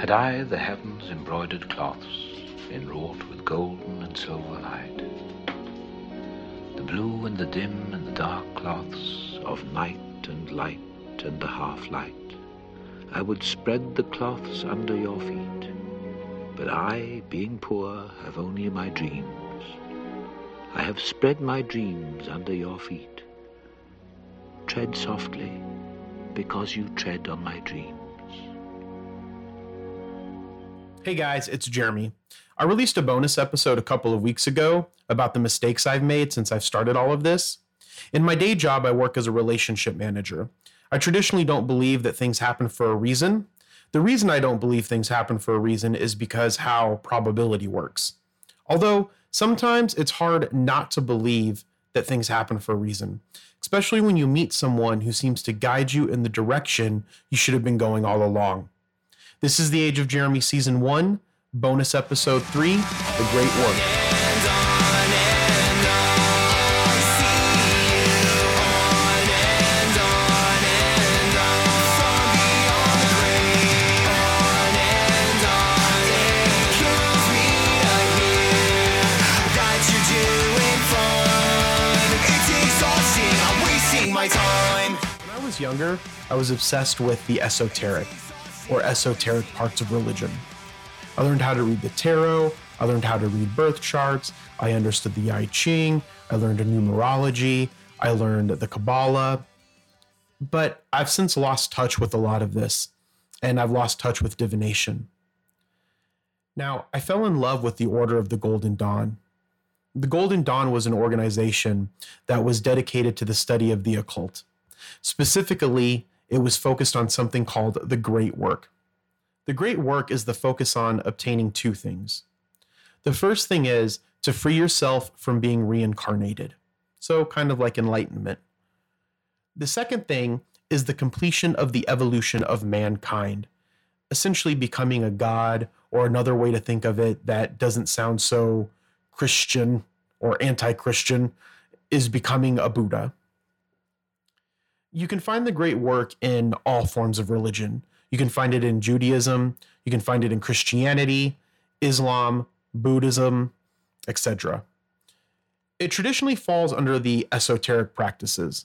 had I the heavens embroidered cloths, enwrought with golden and silver light, the blue and the dim and the dark cloths of night and light and the half-light. I would spread the cloths under your feet, but I, being poor, have only my dreams. I have spread my dreams under your feet. Tread softly, because you tread on my dreams. Hey guys, it's Jeremy. I released a bonus episode a couple of weeks ago about the mistakes I've made since I've started all of this. In my day job, I work as a relationship manager. I traditionally don't believe that things happen for a reason. The reason I don't believe things happen for a reason is because how probability works. Although sometimes it's hard not to believe that things happen for a reason, especially when you meet someone who seems to guide you in the direction you should have been going all along. This is the Age of Jeremy Season 1, Bonus Episode 3, The Great Work. When I was younger, I was obsessed with the esoteric, or esoteric parts of religion. I learned how to read the tarot, I learned how to read birth charts, I understood the I Ching, I learned numerology, I learned the Kabbalah. But I've since lost touch with a lot of this, and I've lost touch with divination. Now, I fell in love with the Order of the Golden Dawn. The Golden Dawn was an organization that was dedicated to the study of the occult. Specifically, it was focused on something called the Great Work. The Great Work is the focus on obtaining two things. The first thing is to free yourself from being reincarnated, so kind of like enlightenment. The second thing is the completion of the evolution of mankind, essentially becoming a god, or another way to think of it that doesn't sound so Christian or anti-Christian is becoming a Buddha. You can find the Great Work in all forms of religion. You can find it in Judaism, you can find it in Christianity, Islam, Buddhism, etc. It traditionally falls under the esoteric practices.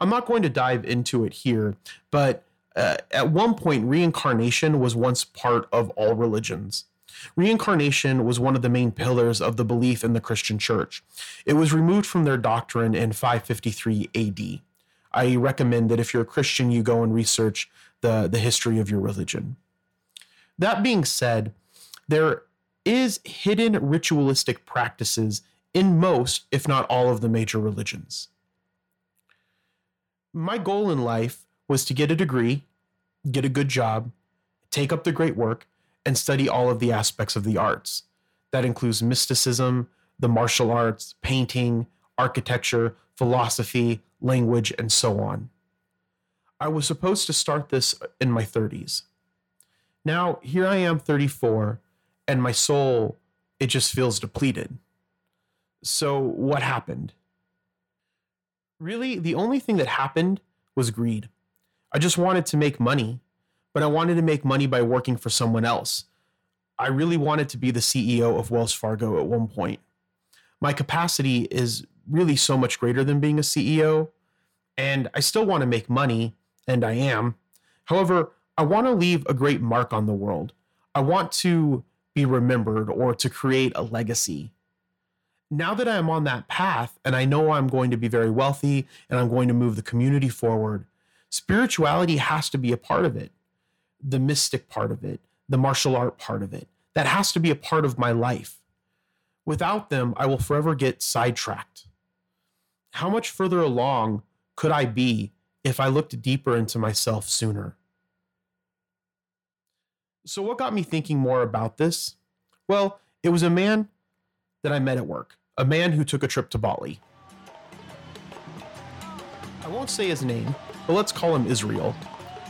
I'm not going to dive into it here, but at one point, reincarnation was once part of all religions. Reincarnation was one of the main pillars of the belief in the Christian church. It was removed from their doctrine in 553 AD. I recommend that if you're a Christian, you go and research the history of your religion. That being said, there is hidden ritualistic practices in most, if not all, of the major religions. My goal in life was to get a degree, get a good job, take up the Great Work, and study all of the aspects of the arts. That includes mysticism, the martial arts, painting, architecture, philosophy, language, and so on. I was supposed to start this in my 30s. Now, here I am 34, and my soul, it just feels depleted. So what happened? Really, the only thing that happened was greed. I just wanted to make money, but I wanted to make money by working for someone else. I really wanted to be the CEO of Wells Fargo at one point. My capacity is really so much greater than being a CEO. And I still want to make money, and I am. However, I want to leave a great mark on the world. I want to be remembered or to create a legacy. Now that I'm on that path and I know I'm going to be very wealthy and I'm going to move the community forward, spirituality has to be a part of it. The mystic part of it, the martial art part of it, that has to be a part of my life. Without them, I will forever get sidetracked. How much further along could I be if I looked deeper into myself sooner? So what got me thinking more about this? Well, it was a man that I met at work, a man who took a trip to Bali. I won't say his name, but let's call him Israel.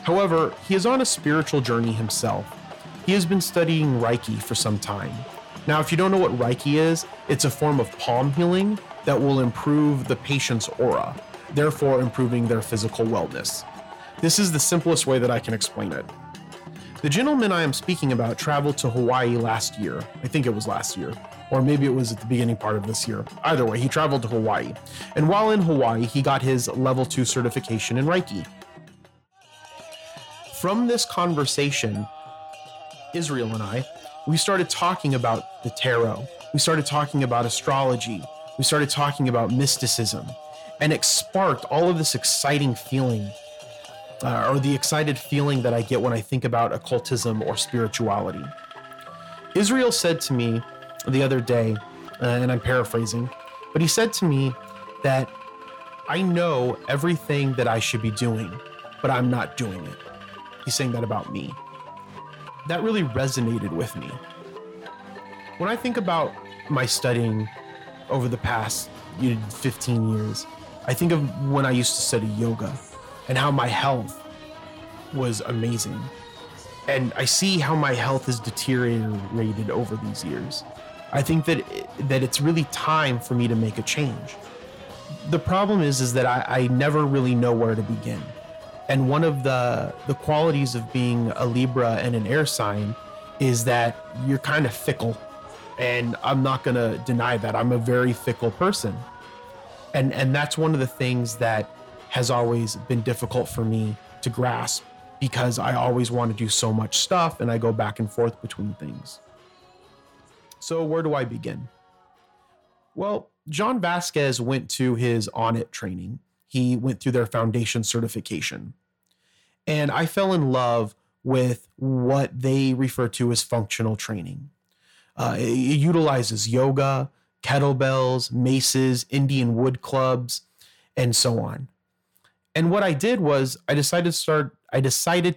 However, he is on a spiritual journey himself. He has been studying Reiki for some time. Now, if you don't know what Reiki is, it's a form of palm healing that will improve the patient's aura, therefore improving their physical wellness. This is the simplest way that I can explain it. The gentleman I am speaking about traveled to Hawaii last year. I think it was last year, or maybe it was at the beginning part of this year. Either way, he traveled to Hawaii. And while in Hawaii, he got his level 2 certification in Reiki. From this conversation, Israel and I, we started talking about the tarot. We started talking about astrology. We started talking about mysticism. And it sparked all of this exciting feeling, or the excited feeling that I get when I think about occultism or spirituality. Israel said to me the other day, and I'm paraphrasing, but he said to me that I know everything that I should be doing, but I'm not doing it. He's saying that about me. That really resonated with me. When I think about my studying over the past 15 years, I think of when I used to study yoga and how my health was amazing. And I see how my health has deteriorated over these years. I think that it's really time for me to make a change. The problem is that I never really know where to begin. And one of the qualities of being a Libra and an air sign is that you're kind of fickle. And I'm not going to deny that. I'm a very fickle person. And that's one of the things that has always been difficult for me to grasp, because I always want to do so much stuff and I go back and forth between things. So where do I begin? Well, John Vasquez went to his Onnit training. He went through their foundation certification. And I fell in love with what they refer to as functional training. It utilizes yoga, kettlebells, maces, Indian wood clubs, and so on. And what I did was I decided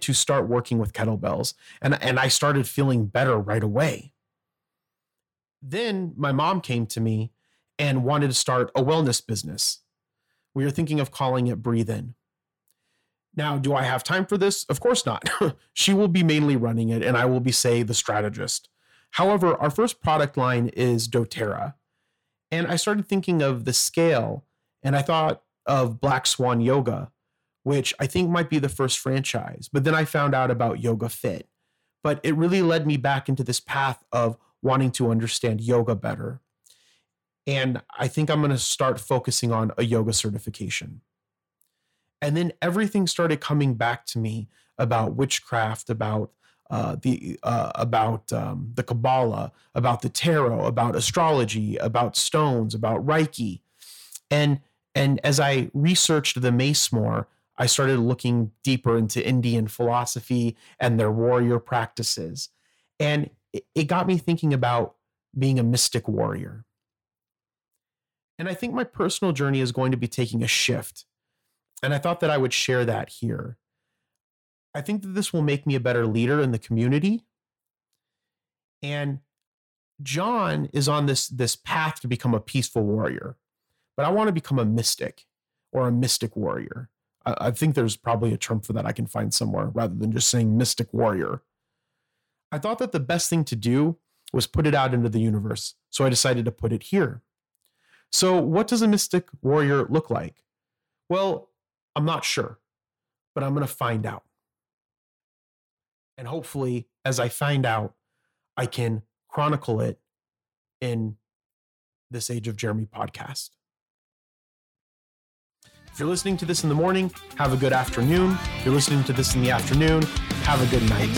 to start working with kettlebells, and I started feeling better right away. Then my mom came to me and wanted to start a wellness business. We were thinking of calling it Breathe In. Now, do I have time for this? Of course not. She will be mainly running it, and I will be, say, the strategist. However, our first product line is doTERRA. And I started thinking of the scale, and I thought of Black Swan Yoga, which I think might be the first franchise. But then I found out about Yoga Fit. But it really led me back into this path of wanting to understand yoga better. And I think I'm going to start focusing on a yoga certification. And then everything started coming back to me about witchcraft, about the Kabbalah, about the tarot, about astrology, about stones, about Reiki. And as I researched the Macemore, I started looking deeper into Indian philosophy and their warrior practices. And it got me thinking about being a mystic warrior. And I think my personal journey is going to be taking a shift. And I thought that I would share that here. I think that this will make me a better leader in the community. And John is on this path to become a peaceful warrior, but I want to become a mystic or a mystic warrior. I think there's probably a term for that I can find somewhere rather than just saying mystic warrior. I thought that the best thing to do was put it out into the universe, so I decided to put it here. So what does a mystic warrior look like? Well, I'm not sure, but I'm going to find out. And hopefully, as I find out, I can chronicle it in this Age of Jeremy podcast. If you're listening to this in the morning, have a good afternoon. If you're listening to this in the afternoon, have a good night.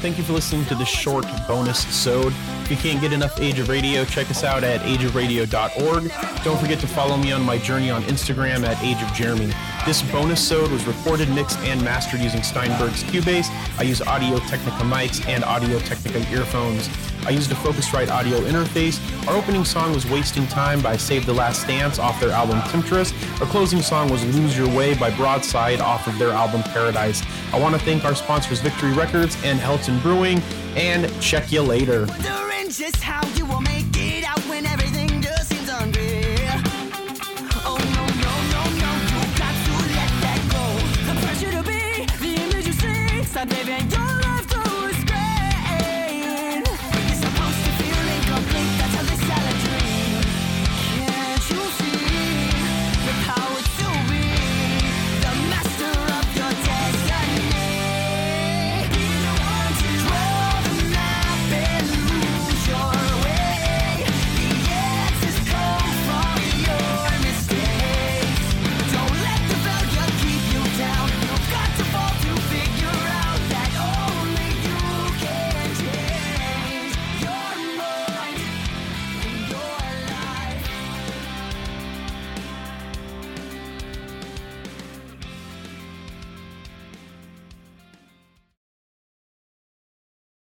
Thank you for listening to this short bonus-sode. If you can't get enough Age of Radio, check us out at ageofradio.org. Don't forget to follow me on my journey on Instagram at Age of Jeremy. This bonus-sode was recorded, mixed, and mastered using Steinberg's Cubase. I use Audio Technica mics and Audio Technica earphones. I used a Focusrite audio interface. Our opening song was Wasting Time by Save the Last Dance off their album Temptress. Our closing song was Lose Your Way by Broadside off of their album Paradise. I want to thank our sponsors Victory Records and Helton Brewing, and check you later.